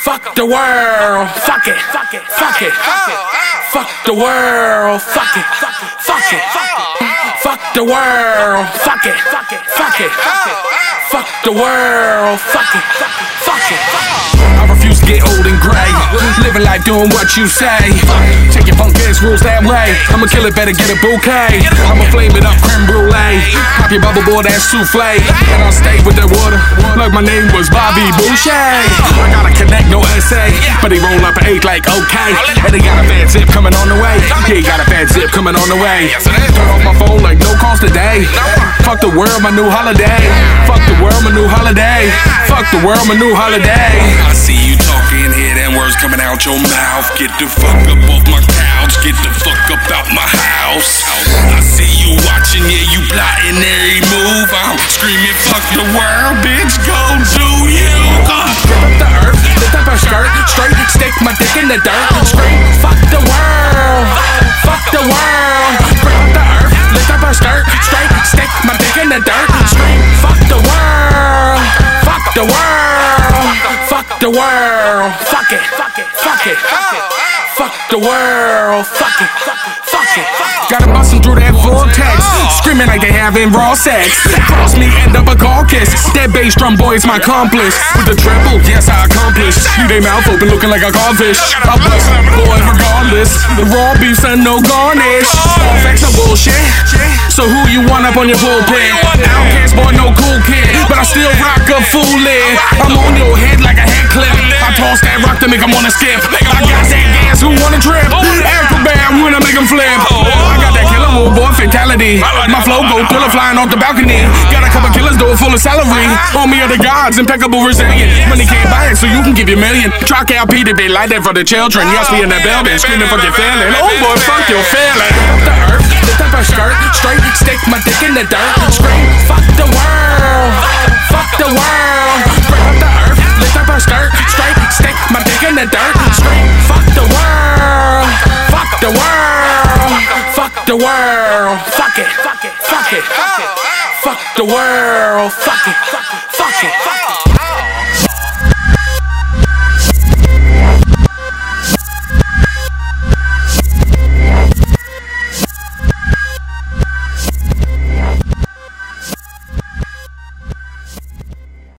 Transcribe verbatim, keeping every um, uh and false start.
Fuck the world, fuck it, fuck it, fuck it, fuck the world, fuck it, fuck it, fuck the world, fuck it, fuck it, fuck it, fuck the world, fuck it, fuck it. I refuse to get old and gray, living life doing what you say. Take your punk ass rules that way. I'ma kill it, better get a bouquet. I'ma flame it up, creme brulee. Pop your bubble boy, that souffle. And I'll stay with the water, like my name was Bobby Boucher. I gotta connect, no essay, but he roll up an eight like okay. And he got a bad zip coming on the way. Yeah, he got a bad zip coming on the way. Turn off my phone like no calls today. Fuck the world, my new holiday. Fuck the world, my new holiday. Fuck the world, my new holiday. I see you talking, hear them words coming out your mouth. Get the fuck up off my couch, get the fuck up out my house. I see you watching, yeah, you plotting every move. I'm screaming, fuck the world, bitch, go do you. Grip up the earth, lift up her skirt, straight stick my dick in the dirt. Scream, fuck the world, fuck the world. Grip up the earth, lift up her skirt, straight stick my dick in the dirt. Scream, fuck the world, fuck the world, fuck the world. Fuck it, fuck it, fuck it, fuck it, fuck the world, fuck it, fuck it. Gotta bustin' through that vortex, screaming like they having raw sex. Cross me, end up a carcass. That bass drum boy is my accomplice. With the triple, yes I accomplish. You they mouth open looking like a codfish. I bust boy regardless. The raw beef's and no garnish. All facts are bullshit, so who you want up on your bullpen? Outcast boy, no cool kid, but I still rock a fool lid. I'm on your head like a head clip. I toss that rock to make 'em wanna skip. I got that gas who wanna trip. Acrobat when I make 'em flip. I got that killer old boy fatality. My flow go pillar flying off the balcony. Got a couple killers door full of salary. On me are the gods, impeccable resilient. Money can't buy it, so you can give your million. Try K L P to be like that for the children. Yes, we in the bell bitch, screaming fuck your feeling. Oh boy, fuck your feeling. Up the earth, lift up her skirt, straight stick my dick in the dirt. Scream, fuck the world, fuck the world. Bring up the earth, lift up her skirt, straight stick my dick in the dirt. Scream, fuck the world, fuck the world, fuck the world. Fuck it, fuck it, fuck it, fuck the world, fuck it, fuck it.